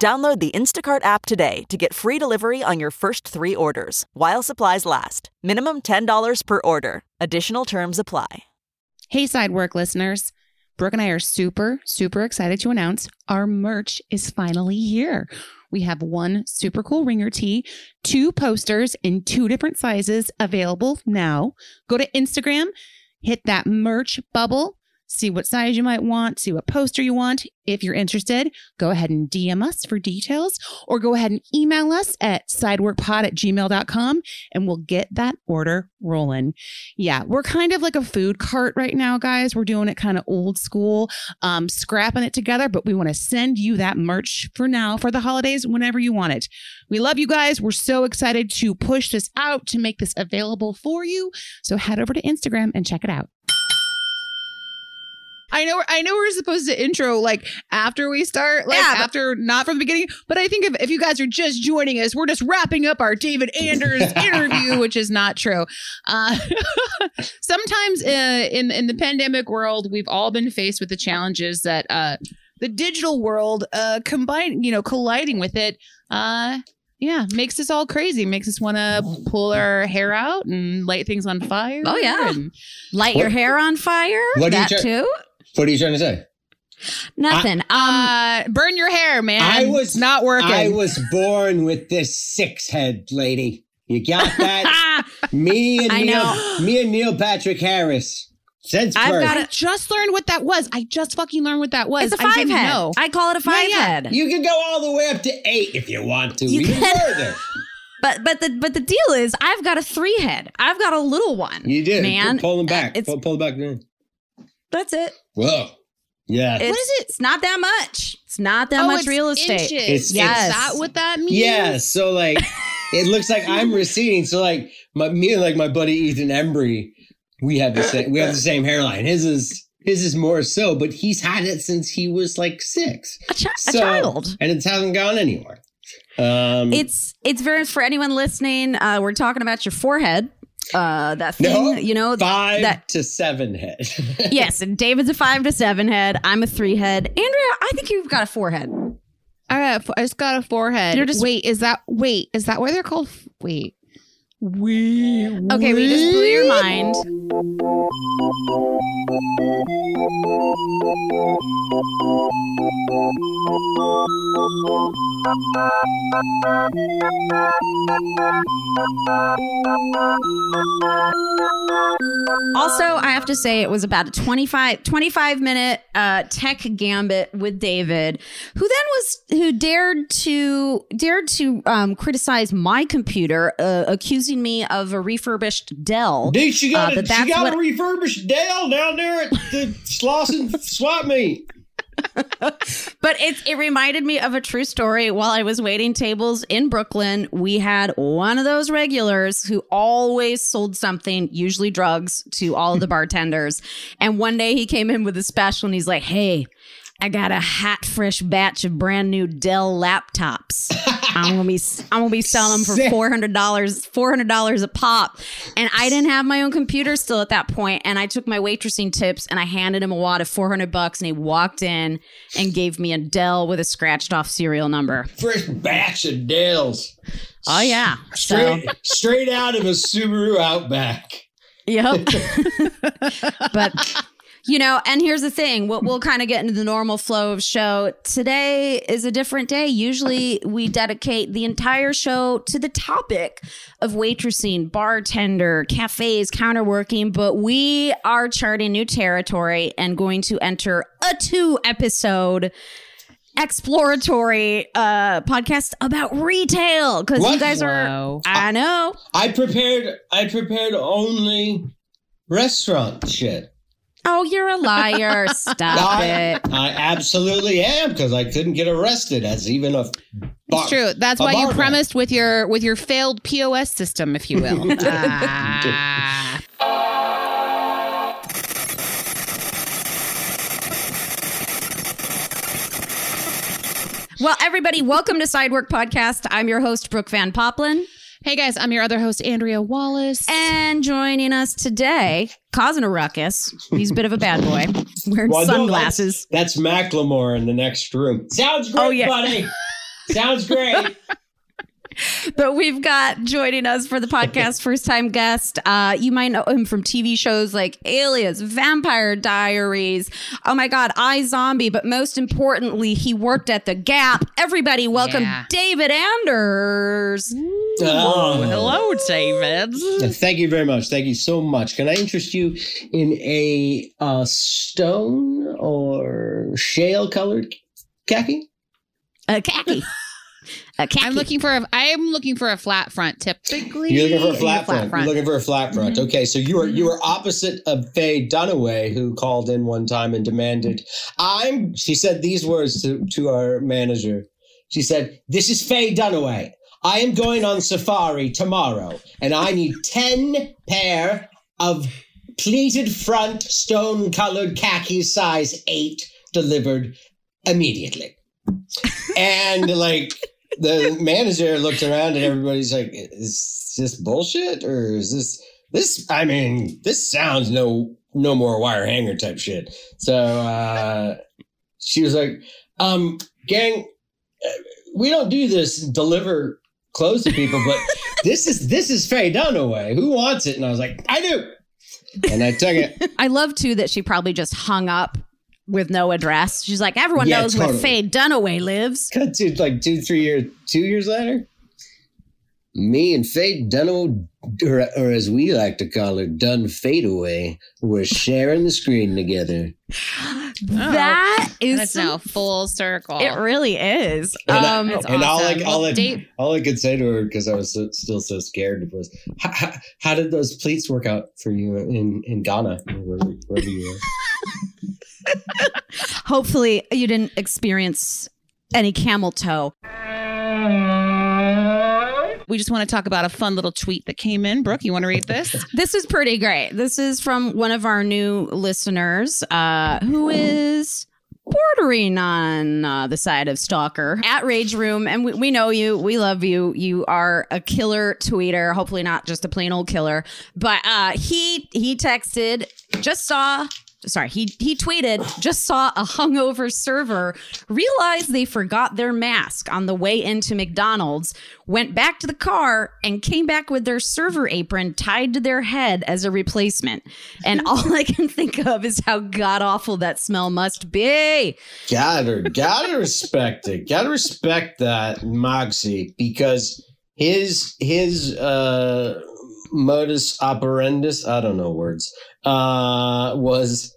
Download the Instacart app today to get free delivery on your first 3 orders, while supplies last. Minimum $10 per order. Additional terms apply. Hey, Sidework listeners. Brooke and I are super, super excited to announce our merch is finally here. We have 1 super cool ringer tee, 2 posters in 2 different sizes available now. Go to Instagram, hit that merch bubble. See what size you might want, see what poster you want. If you're interested, go ahead and DM us for details or go ahead and email us at sideworkpod@gmail.com and we'll get that order rolling. Yeah, we're kind of like a food cart right now, guys. We're doing it kind of old school, scrapping it together, but we want to send you that merch for now for the holidays whenever you want it. We love you guys. We're so excited to push this out, to make this available for you. So head over to Instagram and check it out. I know we're supposed to intro like after we start, like yeah, after, not from the beginning. But I think if you guys are just joining us, we're just wrapping up our David Anders interview, which is not true. Sometimes in the pandemic world, we've all been faced with the challenges that the digital world colliding with it. Yeah, makes us all crazy. Makes us want to pull our hair out and light things on fire. Oh, yeah. And light your hair on fire. What are you trying to say? Nothing. Burn your hair, man. It's not working. I was born with this 6-head, lady. You got that? Me and Neil Patrick Harris. Since birth. I just learned what that was. I just fucking learned what that was. It's a 5-head. I didn't know. I call it a 5-head. Yeah. You can go all the way up to 8 if you want to. You can. Further. But the deal is, I've got a 3-head. I've got a little one. You do, man. Pull them back. Pull them back, man. That's it. Whoa. Yeah. What is it? It's not that much. It's not that much real estate. Yes. Is that what that means? Yeah. So like, it looks like I'm receding. So like my buddy Ethan Embry, we have the same hairline. His is more so, but he's had it since he was like 6. A child. And it hasn't gone anywhere. It's very, for anyone listening, we're talking about your forehead. That thing, 5 to 7 head. Yes, and David's a 5 to 7 head. I'm a 3-head. Andrea, I think you've got a 4-head. I just got a 4-head. Wait, is that why they're called? Okay, we just blew your mind. Also, I have to say it was about a 25-minute tech gambit with David, who dared to criticize my computer, accusing me of a refurbished Dell. Dude, she got a refurbished Dell down there at the Slauson swap meet. But it reminded me of a true story. While I was waiting tables in Brooklyn, we had one of those regulars who always sold something, usually drugs, to all of the bartenders. And one day he came in with a special and he's like, "Hey, I got a hot, fresh batch of brand new Dell laptops. I'm gonna be selling them for $400 a pop." And I didn't have my own computer still at that point. And I took my waitressing tips and I handed him a wad of $400. And he walked in and gave me a Dell with a scratched off serial number. Fresh batch of Dells. Oh yeah, straight out of a Subaru Outback. Yep. But. And here's the thing, we'll kind of get into the normal flow of show. Today is a different day. Usually we dedicate the entire show to the topic of waitressing, bartender, cafes, counterworking, but we are charting new territory and going to enter a 2-episode exploratory podcast about retail because you guys are, I know. I prepared only restaurant shit. Oh, you're a liar. Stop it. I absolutely am because I couldn't get arrested as even a It's true. That's why you premised with your failed POS system, if you will. Well, everybody, welcome to Sidework Podcast. I'm your host, Brooke Van Poplin. Hey, guys, I'm your other host, Andrea Wallace. And joining us today, causing a ruckus, he's a bit of a bad boy, wearing sunglasses. No, that's Macklemore in the next room. Sounds great, buddy. Sounds great. But we've got joining us for the podcast, first-time guest. You might know him from TV shows like Alias, Vampire Diaries. Oh, my God, iZombie. But most importantly, he worked at The Gap. Everybody, welcome David Anders. Oh, hello, David. Thank you very much. Thank you so much. Can I interest you in a stone or shale-colored khaki? A khaki. I'm looking for a flat front. Typically, you're looking for a flat front. You're looking for a flat front. Mm-hmm. Okay, so you were opposite of Faye Dunaway, who called in one time and demanded. She said these words to our manager. She said, "This is Faye Dunaway. I am going on safari tomorrow, and I need 10 pair of pleated front, stone colored khaki, size 8, delivered immediately." And like, the manager looked around and everybody's like, is this bullshit? Or is this, I mean, this sounds no more wire hanger type shit. So she was like, gang, we don't do this, deliver clothes to people, but this is Faye Dunaway. Who wants it? And I was like, I do. And I took it. I love too that she probably just hung up with no address. She's like, everyone knows where Faye Dunaway lives. Cut to like 2 years later, me and Faye Dunaway, or as we like to call her, Dun Fadeaway, were sharing the screen together. That's now full circle. It really is. All I could say to her, because I was still so scared, was, how did those pleats work out for you in Ghana, wherever you were? Hopefully you didn't experience any camel toe. We just want to talk about a fun little tweet that came in. Brooke, you want to read this? This is pretty great. This is from one of our new listeners who is bordering on the side of stalker at Rage Room. And we know you. We love you. You are a killer tweeter. Hopefully not just a plain old killer. But he texted, he tweeted, just saw a hungover server, realized they forgot their mask on the way into McDonald's, went back to the car and came back with their server apron tied to their head as a replacement. And all I can think of is how god awful that smell must be. Gotta respect it. Gotta respect that Moxie, because his modus operandus, I don't know words, was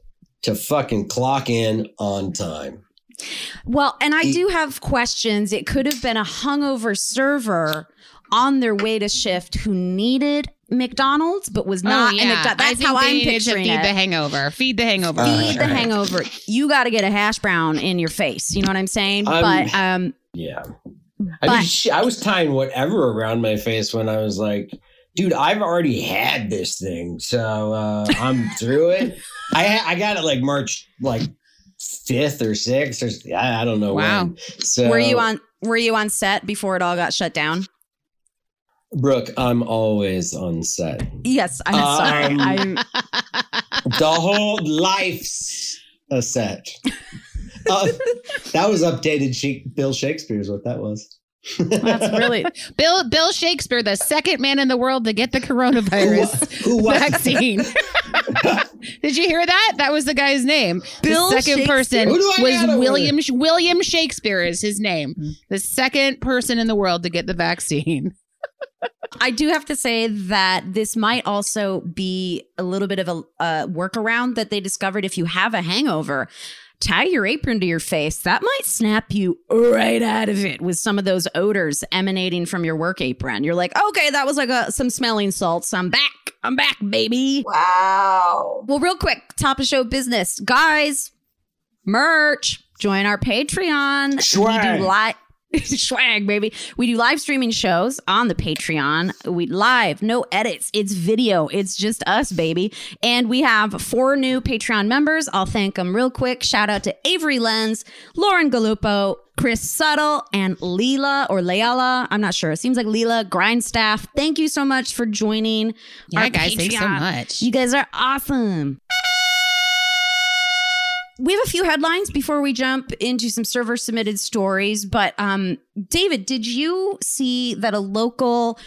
to fucking clock in on time. Well, and I do have questions. It could have been a hungover server on their way to shift who needed McDonald's but was not. Oh, yeah. That's how I'm picturing it. Feed the hangover. Feed the hangover. You got to get a hash brown in your face. You know what I'm saying? I was tying whatever around my face when I was like, dude, I've already had this thing, so I'm through it. I got it like March 5th or 6th, or I don't know when. So were you on set before it all got shut down? Brooke, I'm always on set. Yes, I'm sorry. The whole life's a set. That was updated. Bill Shakespeare is what that was. That's really Bill Shakespeare, the second man in the world to get the coronavirus vaccine. Did you hear that? That was the guy's name. Bill, the second person was William Shakespeare is his name. Mm-hmm. The second person in the world to get the vaccine. I do have to say that this might also be a little bit of a workaround that they discovered. If you have a hangover, tie your apron to your face. That might snap you right out of it with some of those odors emanating from your work apron. You're like, okay, that was like some smelling salts. I'm back, baby. Wow. Well, real quick, top of show business. Guys, merch. Join our Patreon. Sure. We do Swag, baby. We do live streaming shows on the Patreon. We live, no edits. It's video. It's just us, baby. And we have 4 new Patreon members. I'll thank them real quick. Shout out to Avery Lenz, Lauren Galupo, Chris Suttle, and Leela or Layala. I'm not sure. It seems like Leela Grindstaff. Thank you so much for joining our guys, Patreon. Thanks so much. You guys are awesome. We have a few headlines before we jump into some server-submitted stories, but David, did you see that a local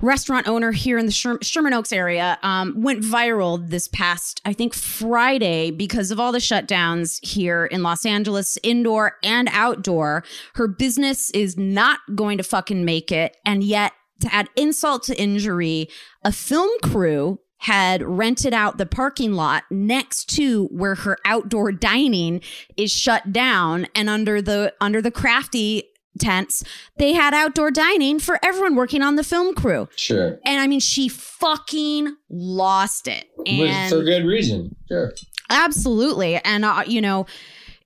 restaurant owner here in the Sherman Oaks area went viral this past, I think, Friday because of all the shutdowns here in Los Angeles, indoor and outdoor? Her business is not going to fucking make it, and yet, to add insult to injury, a film crew had rented out the parking lot next to where her outdoor dining is shut down, and under the crafty tents, they had outdoor dining for everyone working on the film crew. Sure. And I mean, she fucking lost it. And for good reason. Sure. Absolutely. And, you know,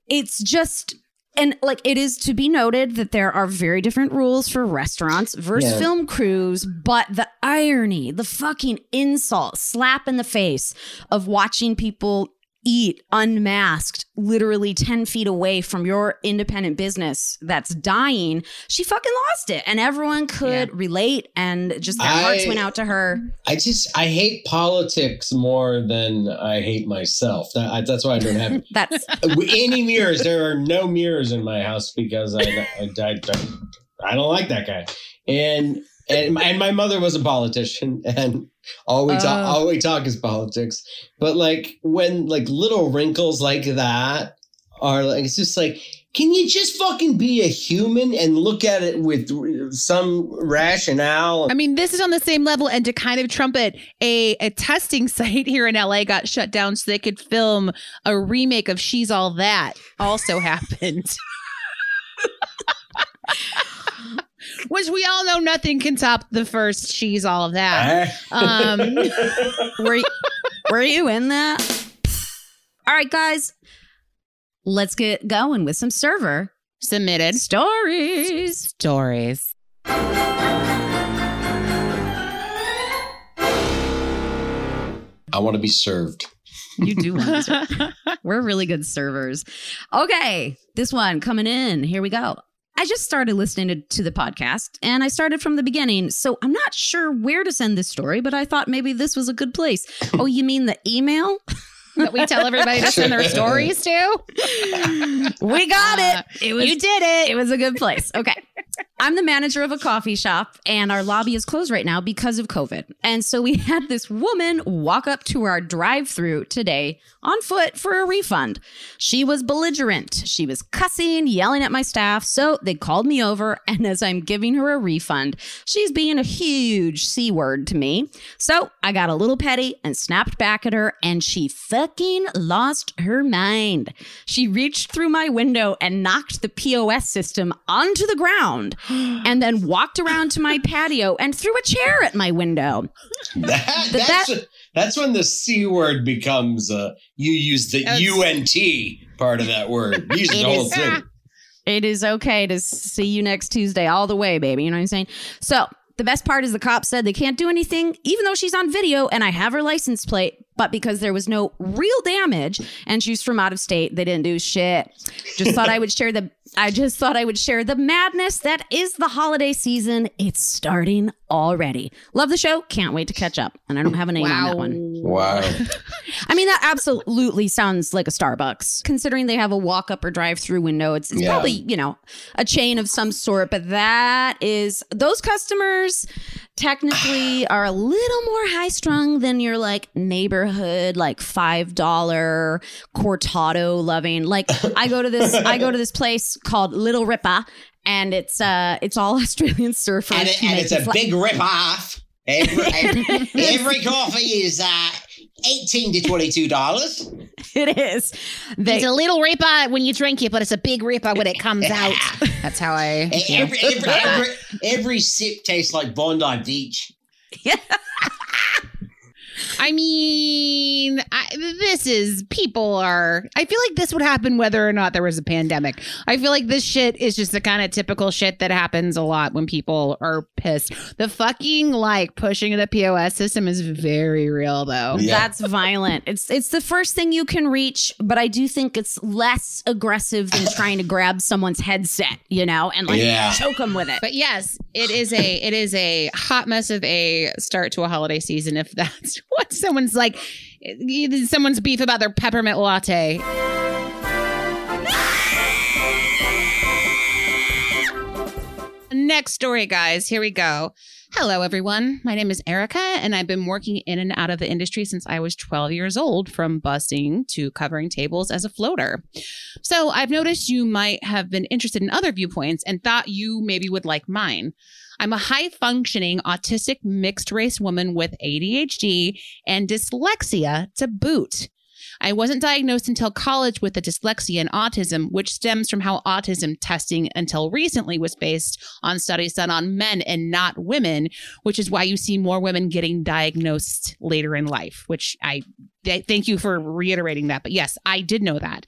it's just... And like, it is to be noted that there are very different rules for restaurants versus film crews, but the irony, the fucking insult, slap in the face of watching people eat unmasked, literally 10 feet away from your independent business that's dying, she fucking lost it. And everyone could relate, and just their hearts went out to her. I hate politics more than I hate myself. That's why I don't have any mirrors. There are no mirrors in my house because I don't like that guy. And my mother was a politician, and all we talk is politics. But like, when like little wrinkles like that are like, it's just like, can you just fucking be a human and look at it with some rationale? I mean, this is on the same level. And to kind of trumpet, a testing site here in LA got shut down so they could film a remake of She's All That also happened. Which we all know nothing can top the first She's All That. Were you in that? All right, guys, let's get going with some server submitted stories. I want to be served. You do want to serve. We're really good servers. Okay, this one coming in. Here we go. I just started listening to the podcast, and I started from the beginning, so I'm not sure where to send this story, but I thought maybe this was a good place. Oh, you mean the email that we tell everybody to send their stories to? We got it. You did it. It was a good place. Okay. I'm the manager of a coffee shop, and our lobby is closed right now because of COVID. And so we had this woman walk up to our drive-thru today on foot for a refund. She was belligerent. She was cussing, yelling at my staff. So they called me over, and as I'm giving her a refund, she's being a huge C word to me. So I got a little petty and snapped back at her, and she fucking lost her mind. She reached through my window and knocked the POS system onto the ground, and then walked around to my patio and threw a chair at my window. That's when the C word becomes, you use the UNT part of that word. Use the whole thing. It is okay to see you next Tuesday all the way, baby. You know what I'm saying? So the best part is the cops said they can't do anything, even though she's on video and I have her license plate. But because there was no real damage and she's from out of state, they didn't do shit. I just thought I would share the madness that is the holiday season. It's starting already. Love the show. Can't wait to catch up. And I don't have a name on that one. Wow. I mean, that absolutely sounds like a Starbucks. Considering they have a walk-up or drive-through window, it's probably, you know, a chain of some sort. But that is, those customers technically are a little more high-strung than your, like, neighborhood, like, $5 cortado loving. Like, I go to this place called Little Ripa, and it's all Australian surfers. And it's a big rip-off. Every coffee is $18 to $22. It is. It's a little ripa when you drink it, but it's a big ripa when it comes out. That's how I... Every sip tastes like Bondi Beach. Yeah. I mean, I feel like this would happen whether or not there was a pandemic. I feel like this shit is just the kind of typical shit that happens a lot when people are pissed. The fucking pushing of the POS system is very real, though. Yeah. That's violent. It's the first thing you can reach, but I do think it's less aggressive than trying to grab someone's headset, and choke them with it. But yes, it is a hot mess of a start to a holiday season, if that's what someone's beef about their peppermint latte. Next story, guys. Here we go. Hello, everyone. My name is Erica, and I've been working in and out of the industry since I was 12 years old, from busing to covering tables as a floater. So I've noticed you might have been interested in other viewpoints and thought you maybe would like mine. I'm a high-functioning autistic mixed-race woman with ADHD and dyslexia to boot. I wasn't diagnosed until college with the dyslexia and autism, which stems from how autism testing until recently was based on studies done on men and not women, which is why you see more women getting diagnosed later in life, which thank you for reiterating that. But yes, I did know that.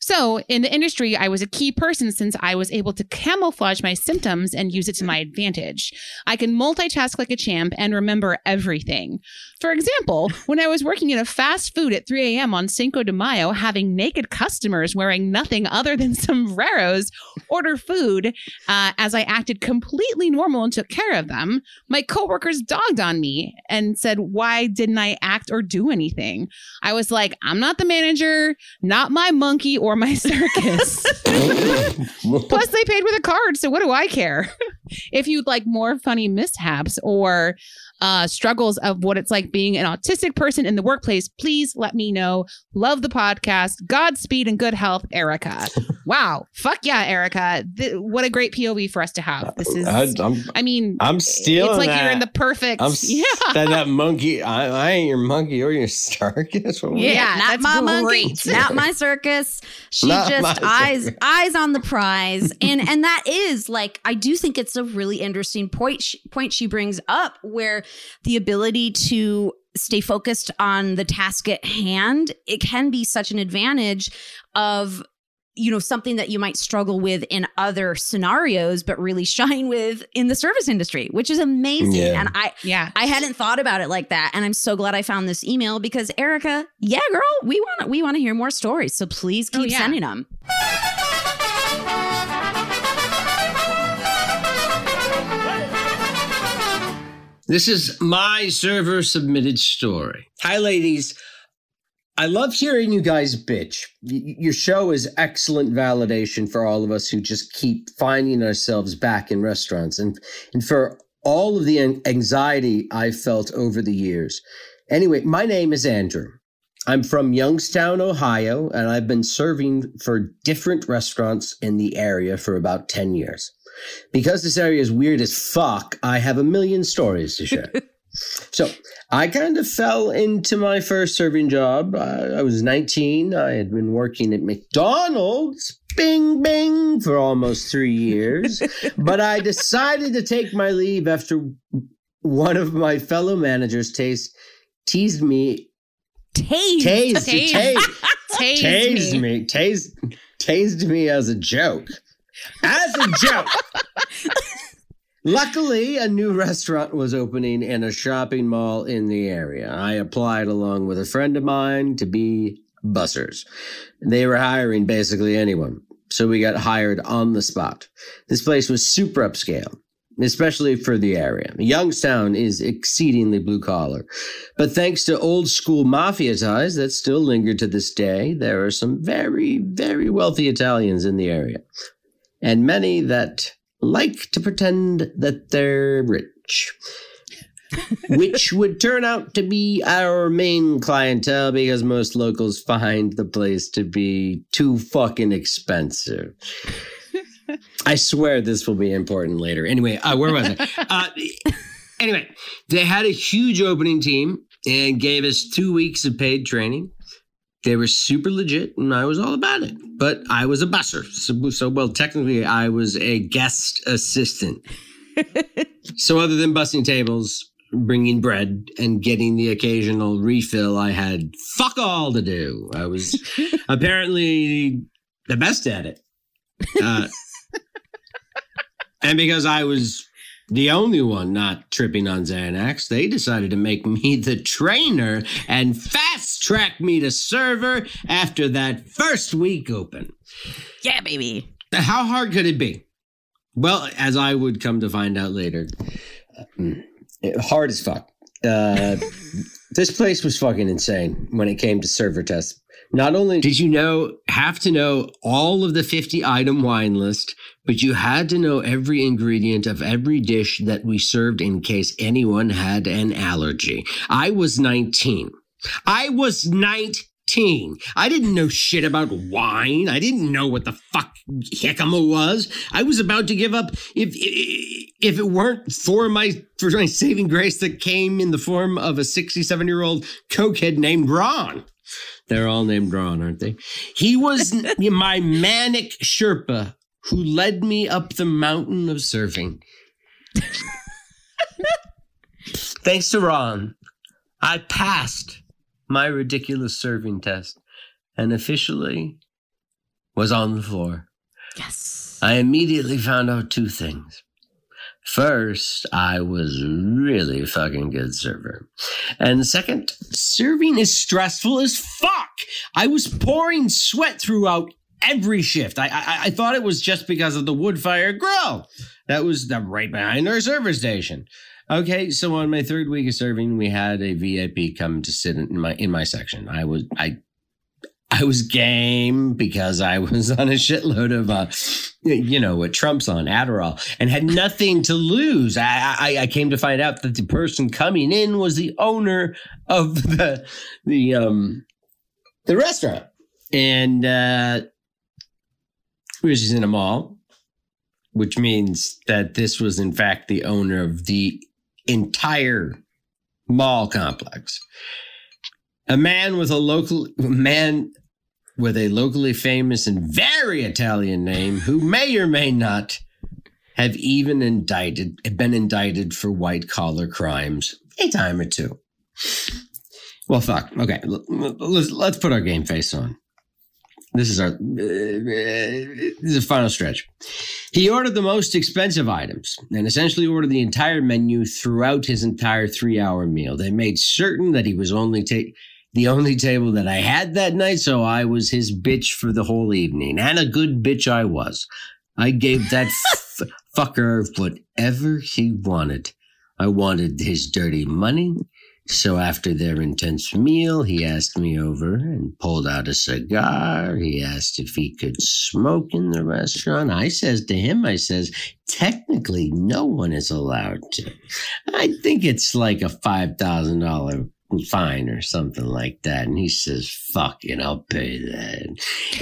So in the industry, I was a key person since I was able to camouflage my symptoms and use it to my advantage. I can multitask like a champ and remember everything. For example, when I was working in a fast food at 3 a.m. on Cinco de Mayo, having naked customers wearing nothing other than sombreros order food, as I acted completely normal and took care of them, my coworkers dogged on me and said, why didn't I act or do anything? I was like, I'm not the manager, not my monkey or my circus. Plus, they paid with a card, so what do I care? If you'd like more funny mishaps or struggles of what it's like being an autistic person in the workplace, please let me know. Love the podcast. Godspeed and good health, Erica. Wow. Fuck yeah, Erica. What a great POV for us to have. This is, I'm stealing it's like that. You're in the perfect. That monkey. I ain't your monkey or your circus. Not my monkey. Not my circus. She just eyes on the prize. And that is I do think it's a really interesting point she brings up, where the ability to stay focused on the task at hand, it can be such an advantage of, something that you might struggle with in other scenarios, but really shine with in the service industry, which is amazing. Yeah. And I hadn't thought about it like that. And I'm so glad I found this email, because Erica, yeah, girl, we want to hear more stories. So please keep sending them. This is my server submitted story. Hi, ladies. I love hearing you guys bitch. Your show is excellent validation for all of us who just keep finding ourselves back in restaurants, and for all of the anxiety I've felt over the years. Anyway, my name is Andrew. I'm from Youngstown, Ohio, and I've been serving for different restaurants in the area for about 10 years. Because this area is weird as fuck, I have a million stories to share. So I kind of fell into my first serving job. I was 19. I had been working at McDonald's, bing, bing, for almost 3 years. But I decided to take my leave after one of my fellow managers teased me. Tased me as a joke. As a joke. Luckily, a new restaurant was opening in a shopping mall in the area. I applied along with a friend of mine to be bussers. They were hiring basically anyone, so we got hired on the spot. This place was super upscale, especially for the area. Youngstown is exceedingly blue collar, but thanks to old school mafia ties that still linger to this day, there are some very, very wealthy Italians in the area, and many that like to pretend that they're rich, which would turn out to be our main clientele, because most locals find the place to be too fucking expensive. I swear this will be important later. Anyway, where was I? Anyway, they had a huge opening team and gave us 2 weeks of paid training. They were super legit, and I was all about it. But I was a busser. So, technically, I was a guest assistant. So other than bussing tables, bringing bread and getting the occasional refill, I had fuck all to do. I was apparently the best at it. And because I was the only one not tripping on Xanax, they decided to make me the trainer and fast-track me to server after that first week open. Yeah, baby. How hard could it be? Well, as I would come to find out later, hard as fuck. This place was fucking insane when it came to server tests. Not only did you have to know all of the 50-item wine list, but you had to know every ingredient of every dish that we served in case anyone had an allergy. I was 19. I didn't know shit about wine. I didn't know what the fuck jicama was. I was about to give up if it weren't for my saving grace that came in the form of a 67-year-old cokehead named Ron. They're all named Ron, aren't they? He was my manic Sherpa who led me up the mountain of surfing. Thanks to Ron, I passed my ridiculous surfing test and officially was on the floor. Yes. I immediately found out two things. First, I was really fucking good server. And second, serving is stressful as fuck. I was pouring sweat throughout every shift. I thought it was just because of the wood fire grill. That was right behind our server station. Okay, so on my third week of serving, we had a VIP come to sit in my section. I was game because I was on a shitload of, what Trump's on, Adderall, and had nothing to lose. I came to find out that the person coming in was the owner of the restaurant. And which is in a mall, which means that this was, in fact, the owner of the entire mall complex. A man with a locally famous and very Italian name who may or may not have even been indicted for white-collar crimes a time or two. Well, fuck. Okay, let's put our game face on. This is the final stretch. He ordered the most expensive items and essentially ordered the entire menu throughout his entire 3-hour meal. They made certain that he was only the only table that I had that night, so I was his bitch for the whole evening. And a good bitch I was. I gave that fucker whatever he wanted. I wanted his dirty money. So after their intense meal, he asked me over and pulled out a cigar. He asked if he could smoke in the restaurant. I says to him, technically no one is allowed to. I think it's like a $5,000 fine or something like that. And he says, fuck it, I'll pay that.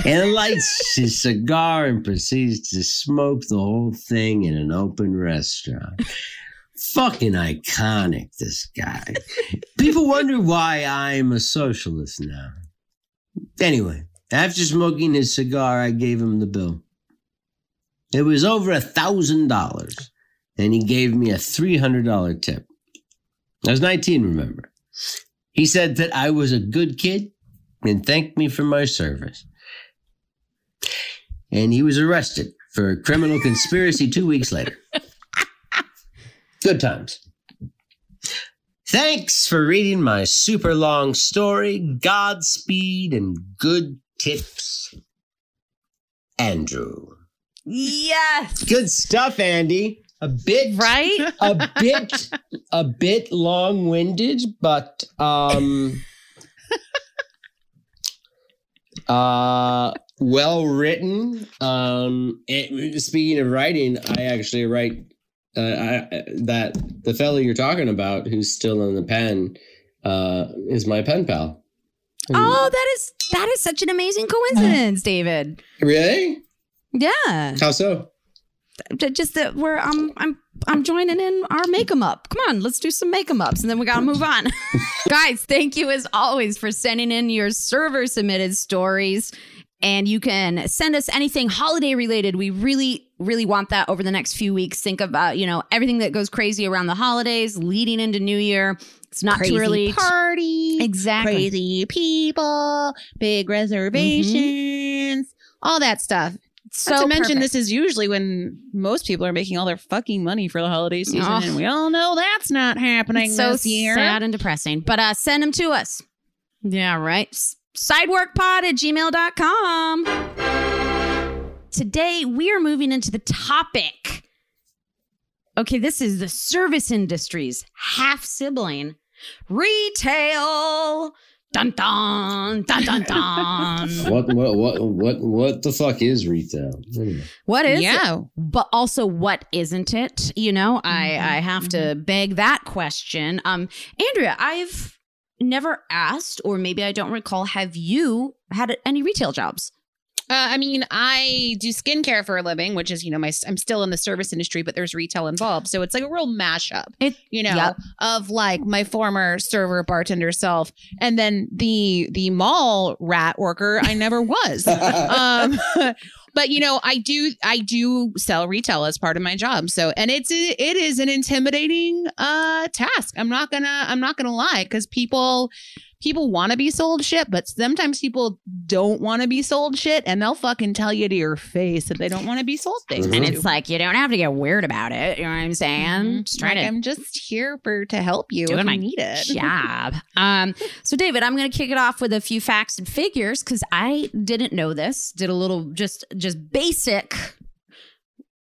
And lights his cigar and proceeds to smoke the whole thing in an open restaurant. Fucking iconic, this guy. People wonder why I'm a socialist now. Anyway, after smoking his cigar, I gave him the bill. It was over $1,000, and he gave me a $300 tip. I was 19, remember. He said that I was a good kid and thanked me for my service. And he was arrested for criminal conspiracy 2 weeks later. Good times. Thanks for reading my super long story. Godspeed and good tips, Andrew. Yes. Good stuff, Andy. A bit, right? A bit long-winded, but well written. Speaking of writing, I actually write. That the fellow you're talking about, who's still in the pen, is my pen pal. Oh, that is such an amazing coincidence, David. Really? Yeah. How so? Just that we're I'm joining in our make 'em up. Come on, let's do some make 'em ups, and then we gotta move on. Guys, thank you as always for sending in your server submitted stories. And you can send us anything holiday related. We really, really want that over the next few weeks. Think about, you know, everything that goes crazy around the holidays leading into New Year. It's not crazy too early. Party. Exactly. Crazy people, big reservations, all that stuff. So not to mention, this is usually when most people are making all their fucking money for the holiday season. Oh. And we all know that's not happening it's this year. So sad and depressing. But send them to us. Yeah, right. sideworkpod@gmail.com. Today, we are moving into the topic. Okay, this is the service industry's half-sibling, retail. Dun, dun, dun, dun, dun. What the fuck is retail? Anyway. What is it? But also, what isn't it? You know, I have to beg that question. Andrea, I've never asked, or maybe I don't recall, have you had any retail jobs? I mean, I do skincare for a living, which is, you know, I'm still in the service industry, but there's retail involved. So it's like a real mashup, of like my former server bartender self. And then the mall rat worker I never was. But, you know, I do sell retail as part of my job. So, and it is an intimidating task. I'm not gonna lie, because people want to be sold shit, but sometimes people don't want to be sold shit, and they'll fucking tell you to your face that they don't want to be sold things. And it's like, you don't have to get weird about it. You know what I'm saying? I'm just here to help you if you need it. Job. So David, I'm going to kick it off with a few facts and figures, because I didn't know this. Did a little just basic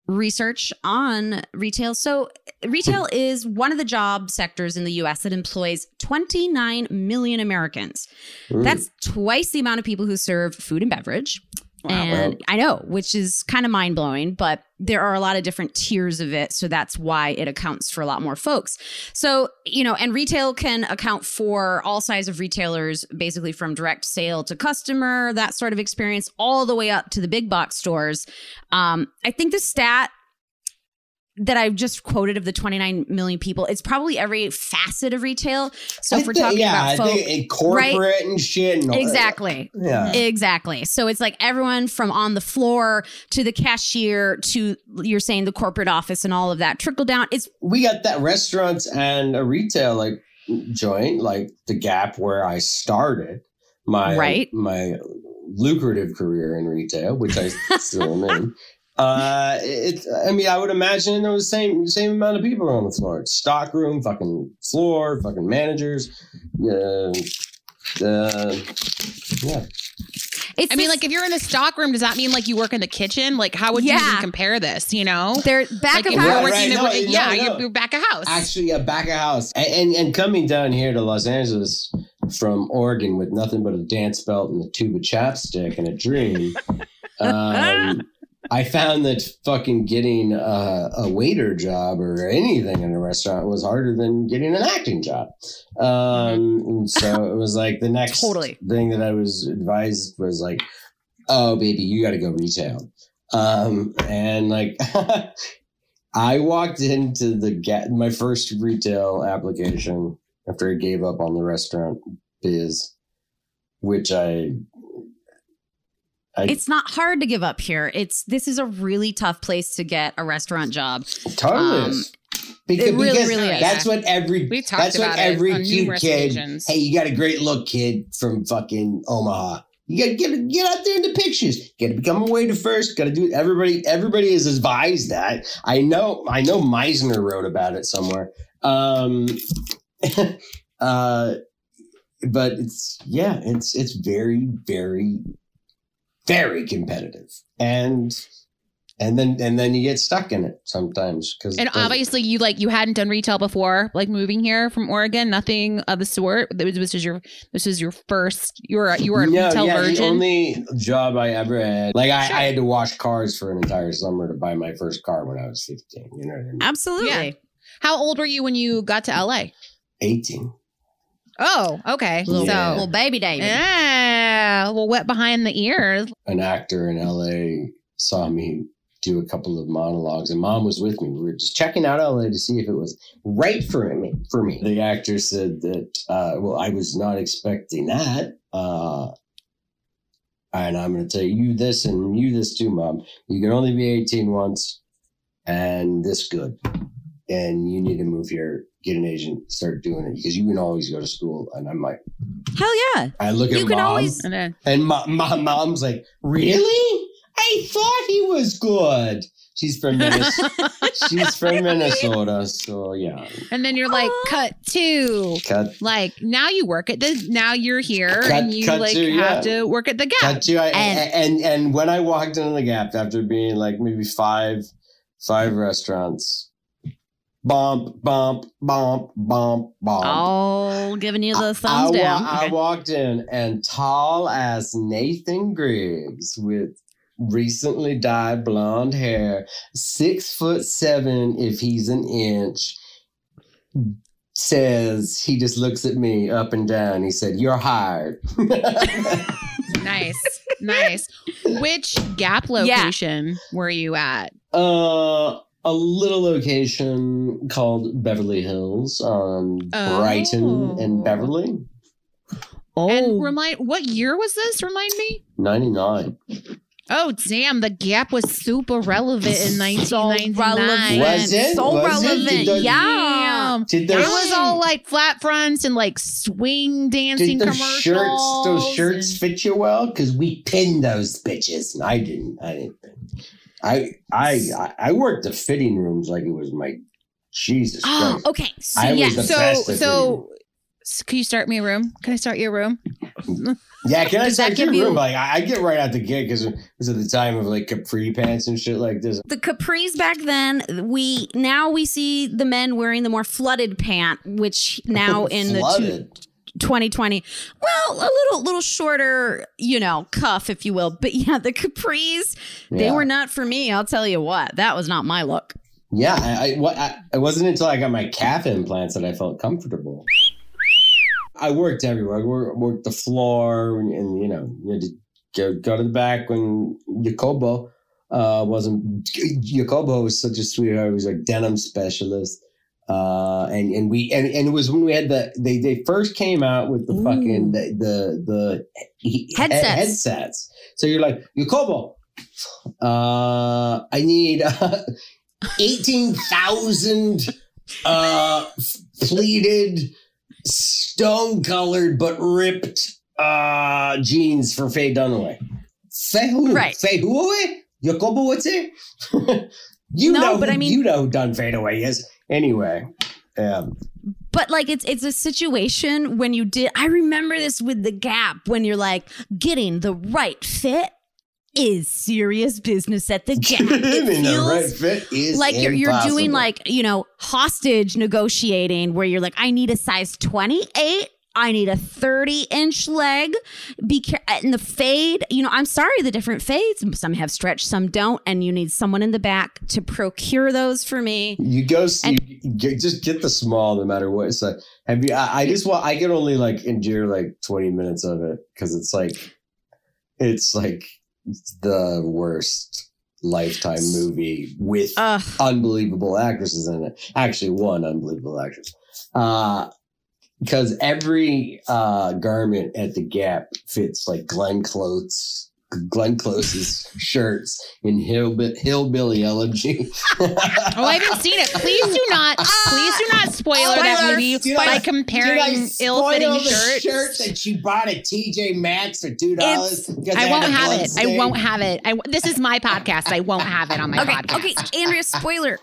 research on retail. So retail is one of the job sectors in the U.S. that employs 29 million Americans. That's twice the amount of people who serve food and beverage. Wow. And I know, which is kind of mind blowing, but there are a lot of different tiers of it. So that's why it accounts for a lot more folks. So, you know, and retail can account for all size of retailers, basically from direct sale to customer, that sort of experience, all the way up to the big box stores. I think the stat that I just quoted of the 29 million people, it's probably every facet of retail. So if we're talking about folk, corporate, right? And shit. And all exactly. That. Yeah. Exactly. So it's like everyone from on the floor to the cashier to, you're saying, the corporate office and all of that trickle down. We got that restaurants and a retail like joint, like The Gap, where I started my my lucrative career in retail, which I still am in. I mean, I would imagine there was same amount of people on the floor. It's stockroom, fucking floor, fucking managers. Yeah. I mean, like, if you're in the stockroom, does that mean like you work in the kitchen? Like, how would you even compare this? You know, they're back of house. You're back of house. Actually, back of house. And coming down here to Los Angeles from Oregon with nothing but a dance belt and a tube of chapstick and a dream. I found that fucking getting a waiter job or anything in a restaurant was harder than getting an acting job. And so it was like the next thing that I was advised was like, oh, baby, you got to go retail. And like I walked into my first retail application after I gave up on the restaurant biz, which it's not hard to give up here. This is a really tough place to get a restaurant job. Totally. Because that's what every cute kid. Hey, you got a great look, kid from fucking Omaha. You got to get out there in the pictures. Got to become a waiter first. Got to do it. Everybody is advised that. I know Meisner wrote about it somewhere. But it's very, very, very competitive, and then you get stuck in it sometimes. And obviously, you hadn't done retail before, like moving here from Oregon, nothing of the sort. This is your first. You were a retail virgin. The only job I ever had, I had to wash cars for an entire summer to buy my first car when I was 15. You know what I mean? Absolutely. Yeah. How old were you when you got to LA? 18. Oh, okay. Little baby David. Yeah, a little wet behind the ears. An actor in LA saw me do a couple of monologues, and Mom was with me. We were just checking out LA to see if it was right for me. The actor said that, I was not expecting that. all right, I'm going to tell you this and you this too, Mom. You can only be 18 once and this good. And you need to move here, get an agent, start doing it because you can always go to school. And I'm like, hell yeah. I look at Mom always... and my mom's like, really? I thought he was good. She's from Minnesota, so yeah. And then you're like, cut two. Like now you work at the. Now you're here, and you like have to work at the Gap. Cut two, and when I walked into the Gap after being like maybe five restaurants, bump, bump, bump, bump, bump. Oh, giving you the thumbs down. I walked in, and tall as Nathan Griggs with recently dyed blonde hair, 6'7" if he's an inch, says he just looks at me up and down. He said, "You're hired." Nice. Which Gap location were you at? A little location called Beverly Hills on Brighton and Beverly. Oh, and what year was this? Remind me. 99. Oh, damn. The Gap was super relevant in 1999. So relevant. Was it? So was relevant. It? Yeah. It was all like flat fronts and like swing dancing commercials. Those shirts fit you well? Because we pinned those bitches. And I didn't pin. I worked the fitting rooms like it was my Jesus Christ. Okay. So, can you start me a room? Can I start your room? Yeah, can I start your room? Like, I get right out the gate because it was at the time of like capri pants and shit like this. The capris back then, we see the men wearing the more flooded pant, which now in the 2020, well, a little shorter, cuff, if you will. But yeah, the capris, they were not for me. I'll tell you what, that was not my look. Yeah, it wasn't until I got my calf implants that I felt comfortable. I worked everywhere. I worked the floor and you had to go to the back when Jacobo wasn't. Jacobo was such a sweetheart. He was our denim specialist. And it was when we had they first came out with the fucking the headsets. So you're like, Jacobo, I need 18,000 pleated stone-colored but ripped jeans for Faye Dunaway. Faye Dunaway? Jacobo, what's it? You know who Dun Faye Dunaway is. Anyway. But like it's a situation when you did... I remember this with the Gap when you're like, getting the right fit is serious business at the Gap. Like you're doing like, hostage negotiating where you're like, I need a size 28. I need a 30-inch leg. And the fade, I'm sorry, the different fades. Some have stretch, some don't. And you need someone in the back to procure those for me. You go see, you just get the small no matter what. So I can only like endure like 20 minutes of it because it's like, the worst Lifetime movie with unbelievable actresses in it. Actually, one unbelievable actress. Because every garment at the Gap fits like Glenn Close's shirts in Hillbilly Elegy. I haven't seen it. Please do not spoil that movie by comparing ill-fitting shirts. Shirt that she bought at TJ Maxx for $2. I won't have it. This is my podcast. I won't have it on my podcast. Okay, Andrea, spoiler.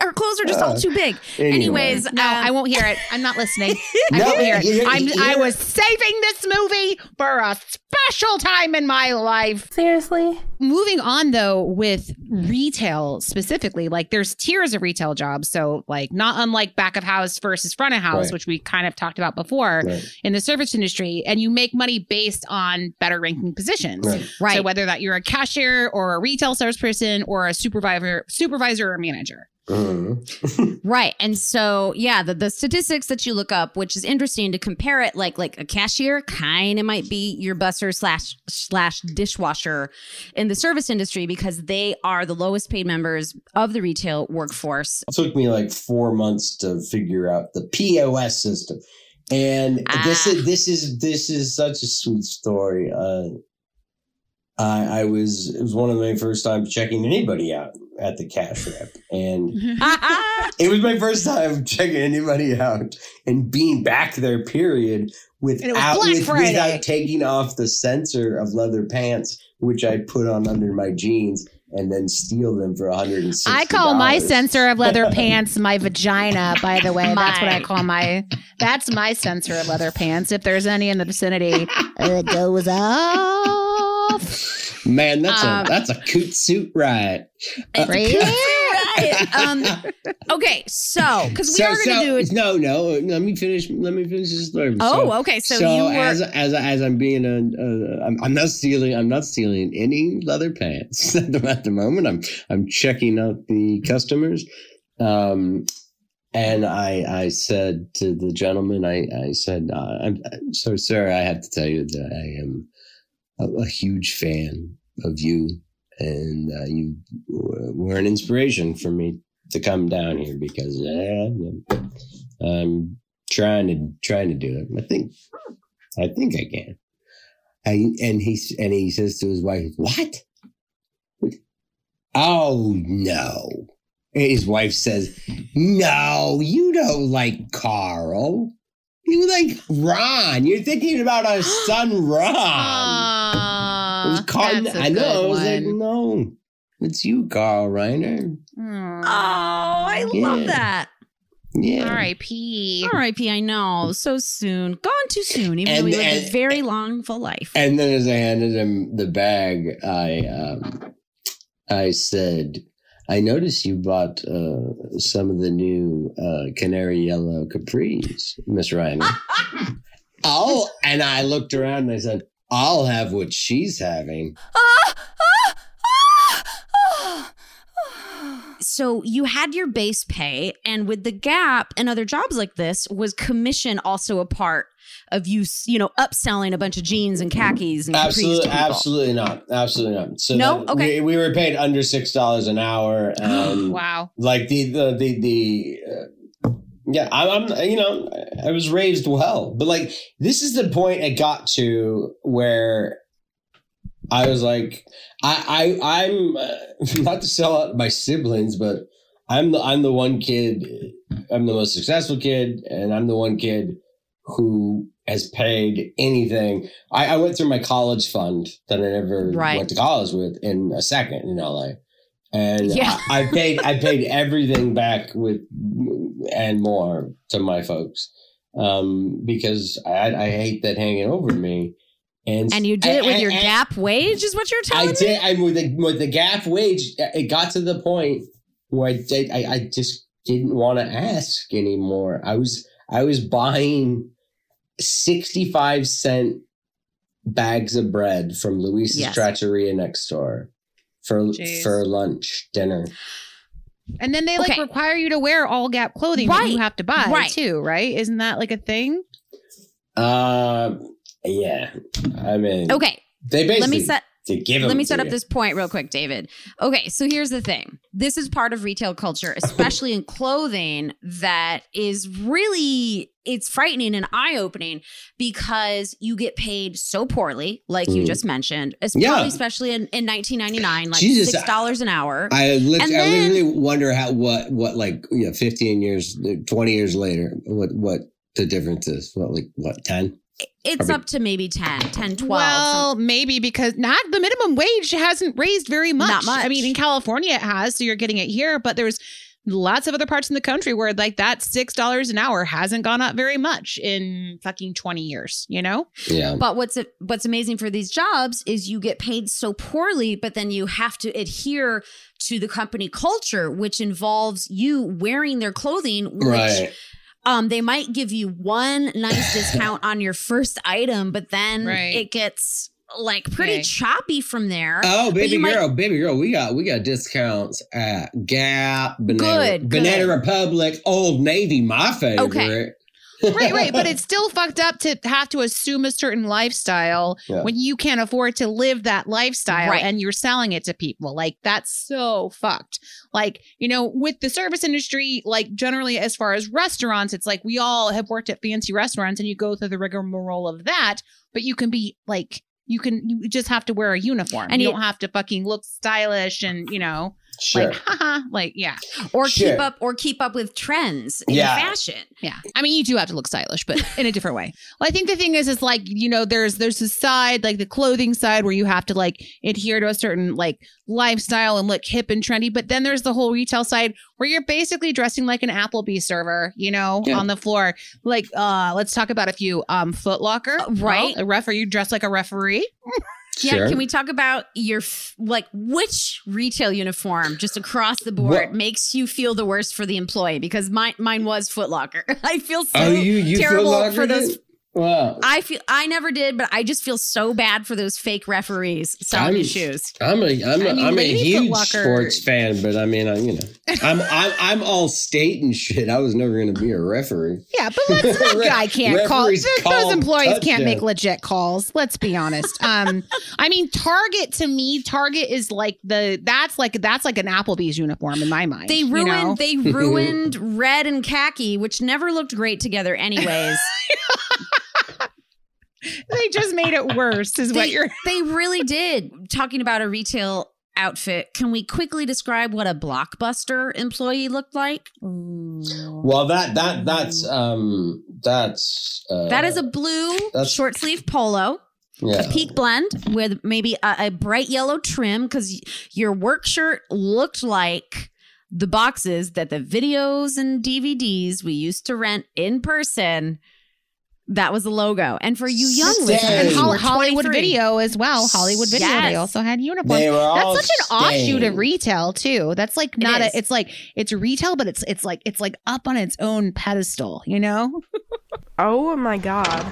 Our clothes are just all too big. Anyways, no, I won't hear it. I'm not listening. I was saving this movie for a special time in my life. Seriously. Moving on, though, with retail specifically, like there's tiers of retail jobs. So like not unlike back of house versus front of house, right, which we kind of talked about before in the service industry. And you make money based on better ranking positions. Right. So whether that you're a cashier or a retail salesperson or a supervisor or manager. Right. And so, yeah, the statistics that you look up, which is interesting to compare it, like a cashier kind of might be your busser slash dishwasher in the service industry because they are the lowest paid members of the retail workforce. It took me like 4 months to figure out the POS system. And this is such a sweet story. It was one of my first time checking anybody out at the cash rep, and it was my first time checking anybody out and being back there, period, without taking off the censor of leather pants, which I put on under my jeans and then steal them for $160. I call my censor of leather pants my vagina, by the way. That's what I call that's my censor of leather pants. If there's any in the vicinity, it goes off. Man, that's a coot suit riot. Okay, so because we are going to do it. No. Let me finish this story. Okay. So you were... as I'm being I'm not stealing any leather pants at the moment. I'm checking out the customers, and I said to the gentleman, I'm so sorry, I have to tell you that I am a huge fan of you. And you were an inspiration for me to come down here because I'm trying to do it. I think I can. And he says to his wife, "What? Oh no!" And his wife says, "No, you don't like Carl. You like Ron. You're thinking about our son, Ron." I was like, no, it's you, Carl Reiner. Oh, I love that. Yeah. R.I.P. I know. So soon. Gone too soon. Even though we lived a very longful life. And then as I handed him the bag, I said, I noticed you bought some of the new canary yellow capris, Miss Reiner. Oh, and I looked around and I said, I'll have what she's having. So you had your base pay, and with the Gap and other jobs like this, was commission also a part of you upselling a bunch of jeans and khakis and capris? Absolutely not. So no? Okay. We were paid under $6 an hour. Wow. Like yeah, I was raised well, but like, this is the point I got to where I was like, I'm not to sell out my siblings, but I'm the one kid, I'm the most successful kid, and I'm the one kid who has paid anything. I went through my college fund that I never went to college with in a second in LA. And yeah. I paid everything back with and more to my folks because I hate that hanging over me. And you did it with your Gap wage is what you're telling me? With the Gap wage, it got to the point where I just didn't want to ask anymore. I was buying 65-cent bags of bread from Luis's Trattoria next door. For lunch, dinner. And then they require you to wear all Gap clothing that you have to buy too, right? Isn't that like a thing? Yeah. I mean, okay. They basically Let me set up this point real quick, David. Okay, so here's the thing. This is part of retail culture, especially in clothing, that is really, it's frightening and eye-opening because you get paid so poorly, like you just mentioned, especially in 1999, like Jesus, $6 an hour. I literally wonder what like 15 years, 20 years later, what the difference is. What 10? It's up to maybe 10, 12. Well, maybe because the minimum wage hasn't raised very much. Not much. I mean, in California it has, so you're getting it here. But there's lots of other parts in the country where like that $6 an hour hasn't gone up very much in fucking 20 years, you know? Yeah. But what's amazing for these jobs is you get paid so poorly, but then you have to adhere to the company culture, which involves you wearing their clothing, which... Right. They might give you one nice discount on your first item, but then it gets like pretty choppy from there. Oh, baby girl, we got discounts at Gap, Banana Republic, Old Navy, my favorite. Okay. Right. But it's still fucked up to have to assume a certain lifestyle when you can't afford to live that lifestyle and you're selling it to people. Like, that's so fucked. Like, you know, with the service industry, like generally as far as restaurants, it's like we all have worked at fancy restaurants and you go through the rigmarole of that, but you can be like you just have to wear a uniform. And you don't have to fucking look stylish and, you know, like, haha, like, yeah. Or keep up with trends in fashion. Yeah. I mean, you do have to look stylish, but in a different way. Well, I think the thing is like, you know, there's this side, like the clothing side where you have to like adhere to a certain like lifestyle and look hip and trendy. But then there's the whole retail side where you're basically dressing like an Applebee server, you know, on the floor. Like, let's talk about a few. Foot Locker, right? Well, a ref, are you dressed like a referee? Yeah, sure. Can we talk about your, like, which retail uniform just across the board makes you feel the worst for the employee? Because mine was Foot Locker. I feel so terrible for those. Wow. I never did, but I just feel so bad for those fake referees selling his shoes. I'm a huge sports fan, but I mean, I'm all state and shit. I was never going to be a referee. Yeah, but that guy can't call. Those employees can't make legit calls. Let's be honest. I mean, Target is like that's like an Applebee's uniform in my mind. They ruined red and khaki, which never looked great together, anyways. They just made it worse is what you're... They really did. Talking about a retail outfit, can we quickly describe what a Blockbuster employee looked like? Well, that is a blue short sleeve polo. Yeah. A peak blend with maybe a bright yellow trim, because your work shirt looked like the boxes that the videos and DVDs we used to rent in person. That was the logo. And for you young listeners, Hollywood Video as well. Hollywood Video, they also had uniforms. That's such an offshoot of retail too. That's like not it a, it's like, it's retail, but it's like up on its own pedestal, you know? Oh my God.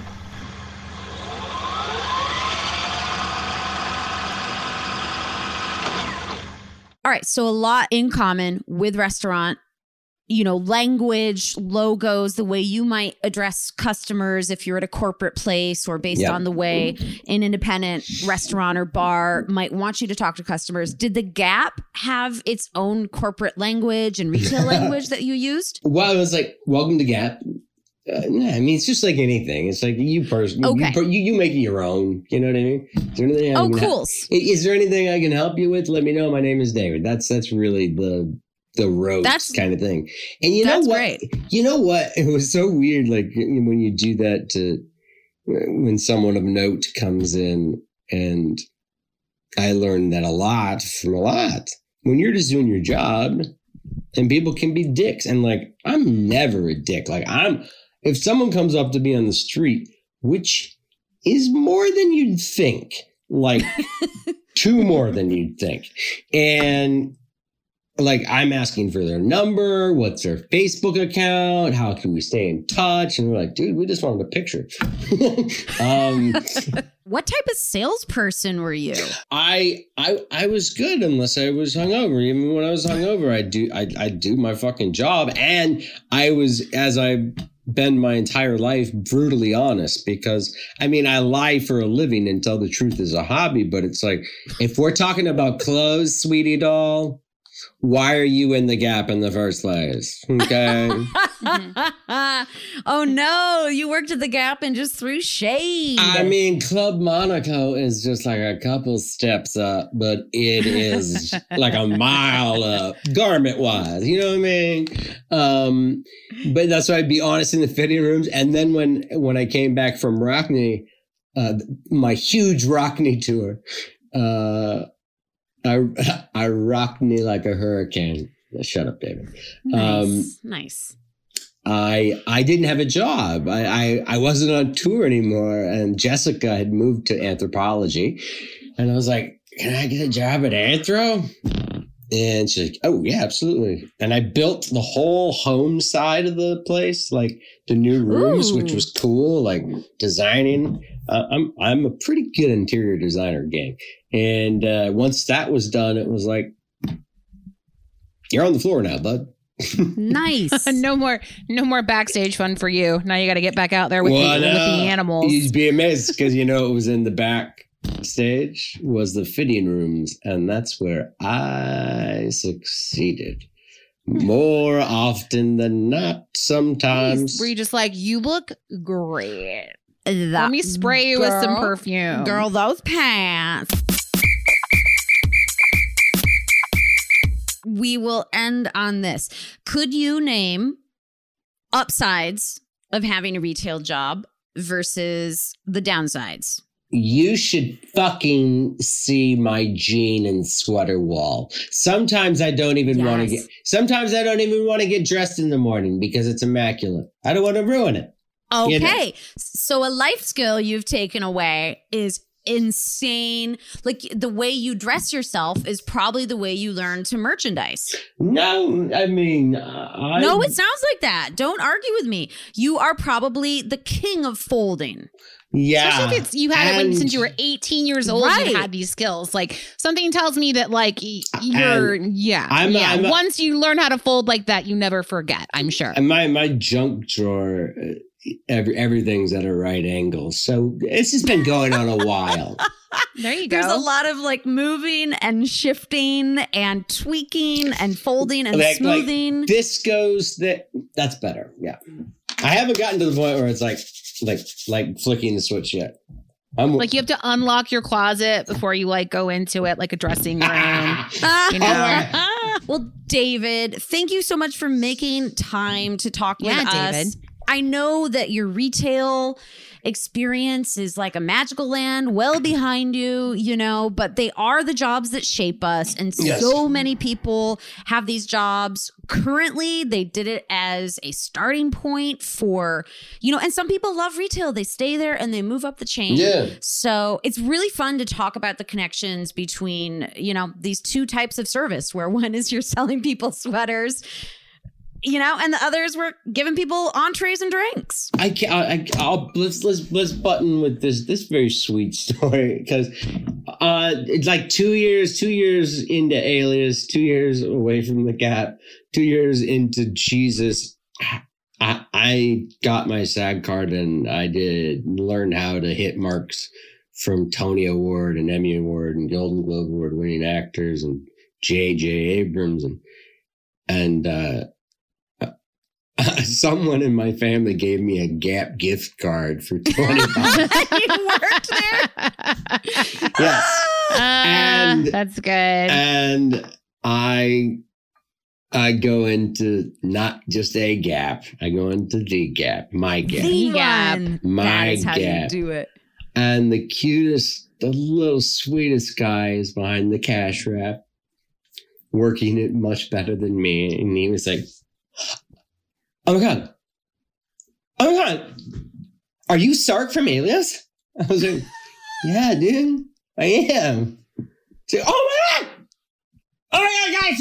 All right. So a lot in common with restaurant. You know, language, logos, the way you might address customers if you're at a corporate place, or based on the way an independent restaurant or bar might want you to talk to customers. Did The Gap have its own corporate language and retail language that you used? Well, it was like, welcome to Gap. No, I mean, it's just like anything. It's like you personally, you make it your own. You know what I mean? Is there anything I can help you with? Let me know. My name is David. That's really the road kind of thing. And you know what? Right. You know what? It was so weird. Like when you do that when someone of note comes in, and I learned that a lot when you're just doing your job, and people can be dicks. And like, I'm never a dick. Like if someone comes up to me on the street, which is more than you'd think, like two more than you'd think. And like, I'm asking for their number, what's their Facebook account, how can we stay in touch? And we're like, dude, we just wanted a picture. What type of salesperson were you? I was good unless I was hungover. Even when I was hungover, I do my fucking job. And I was, as I've been my entire life, brutally honest, because I mean, I lie for a living and tell the truth is a hobby. But it's like, if we're talking about clothes, sweetie doll, why are you in the Gap in the first place? Okay. Oh no, you worked at the Gap and just threw shade. I mean, Club Monaco is just like a couple steps up, but it is like a mile up garment wise. You know what I mean? But that's why I'd be honest in the fitting rooms. And then when I came back from Rockney, my huge Rockney tour, I rocked me like a hurricane. Shut up, David. Nice. I didn't have a job. I wasn't on tour anymore. And Jessica had moved to anthropology. And I was like, can I get a job at Anthro? And she's like, oh, yeah, absolutely. And I built the whole home side of the place, like the new rooms, which was cool, like designing. I'm a pretty good interior designer, gang. And once that was done, it was like, you're on the floor now, bud. Nice. No more backstage fun for you. Now you got to get back out there with the animals. You'd be amazed because, you know, it was in the back. Stage was the fitting rooms, and that's where I succeeded more often than not. Sometimes were you just like, you look great. Let me spray you with some perfume. Girl, those pants. We will end on this. Could you name upsides of having a retail job versus the downsides? You should fucking see my jean and sweater wall. Sometimes I don't even want to get dressed in the morning because it's immaculate. I don't want to ruin it. Okay. You know? So a life skill you've taken away is insane. Like, the way you dress yourself is probably the way you learn to merchandise. No, I mean, no, it sounds like that. Don't argue with me. You are probably the king of folding. Yeah. Especially if you had it since you were 18 years old, right. You had these skills. Like, something tells me that, like, you're, once you learn how to fold like that, you never forget, I'm sure. And my junk drawer, everything's at a right angle. So this has been going on a while. There you go. There's a lot of, like, moving and shifting and tweaking and folding and smoothing. Like, this goes, that's better. Yeah. I haven't gotten to the point where it's like flicking the switch yet. Like, you have to unlock your closet before you go into it, like a dressing room. You know? Well, David, thank you so much for making time to talk with us. David. I know that your retail experience is like a magical land well behind you, you know, but they are the jobs that shape us. And so many people have these jobs. Currently, they did it as a starting point for, you know, and some people love retail. They stay there and they move up the chain. Yeah. So it's really fun to talk about the connections between, you know, these two types of service, where one is you're selling people sweaters, you know, and the others were giving people entrees and drinks. Let's button with this very sweet story, because it's like 2 years into Alias, 2 years away from The Gap, 2 years into Jesus. I got my SAG card and I did learn how to hit marks from Tony Award and Emmy Award and Golden Globe Award winning actors and J.J. Abrams and someone in my family gave me a Gap gift card for $20. You worked there? Yes. And that's good. And I go into not just a Gap. I go into the Gap. My Gap. The Gap. That is how you do it. And the cutest, the little sweetest guy is behind the cash wrap, working it much better than me. And he was like, Oh my God. Are you Sark from Alias? I was like, yeah, dude, I am. Like, Oh my God, guys.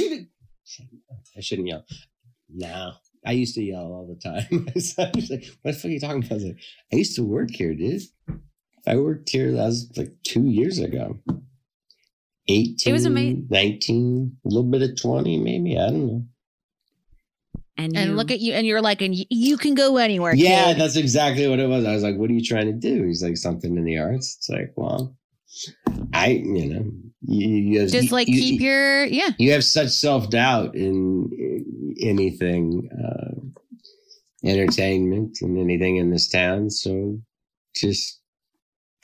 I shouldn't yell. No, I used to yell all the time. So I was like, what the fuck are you talking about? I was like, I used to work here, dude. I worked here, that was like 2 years ago. 18, it was 19, a little bit of 20 maybe, I don't know. And look at you, and you're like, and you can go anywhere. Yeah, kid. That's exactly what it was. I was like, what are you trying to do? He's like, something in the arts. It's like, well, you you have such self-doubt in anything, entertainment and anything in this town. So just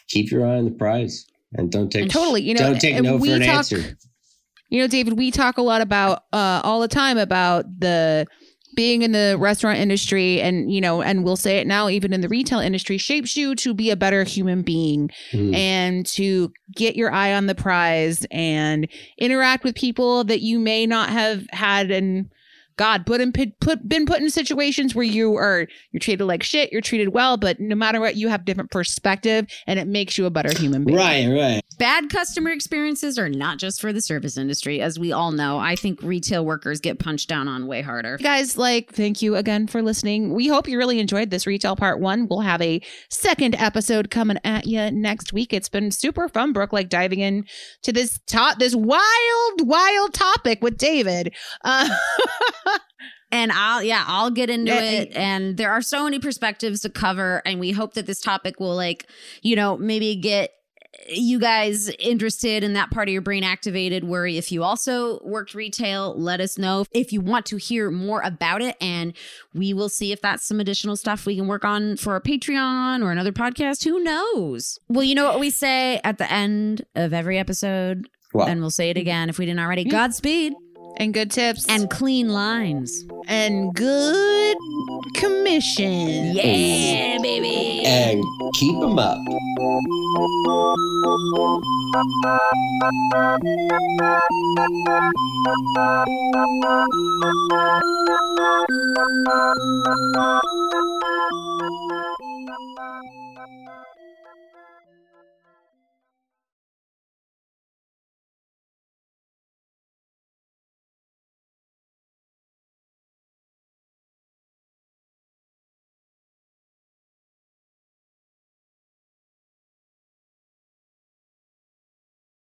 keep your eye on the prize and don't take no for an answer. You know, David, we talk a lot about all the time about the being in the restaurant industry, and, you know, and we'll say it now, even in the retail industry, shapes you to be a better human being and to get your eye on the prize and interact with people that you may not have had been put in situations where you're treated like shit, you're treated well, but no matter what, you have different perspective and it makes you a better human being. Right. Bad customer experiences are not just for the service industry. As we all know, I think retail workers get punched down on way harder. You guys, thank you again for listening. We hope you really enjoyed this retail part one. We'll have a second episode coming at you next week. It's been super fun, Brooke, diving in to this wild topic with David. And I'll get into it. And there are so many perspectives to cover. And we hope that this topic will maybe get you guys interested in that part of your brain activated worry. If you also worked retail, let us know if you want to hear more about it. And we will see if that's some additional stuff we can work on for our Patreon or another podcast. Who knows? Well, you know what we say at the end of every episode? Well, and we'll say it again if we didn't already. Godspeed. And good tips. And clean lines. And good commission. Yeah, baby. And keep them up.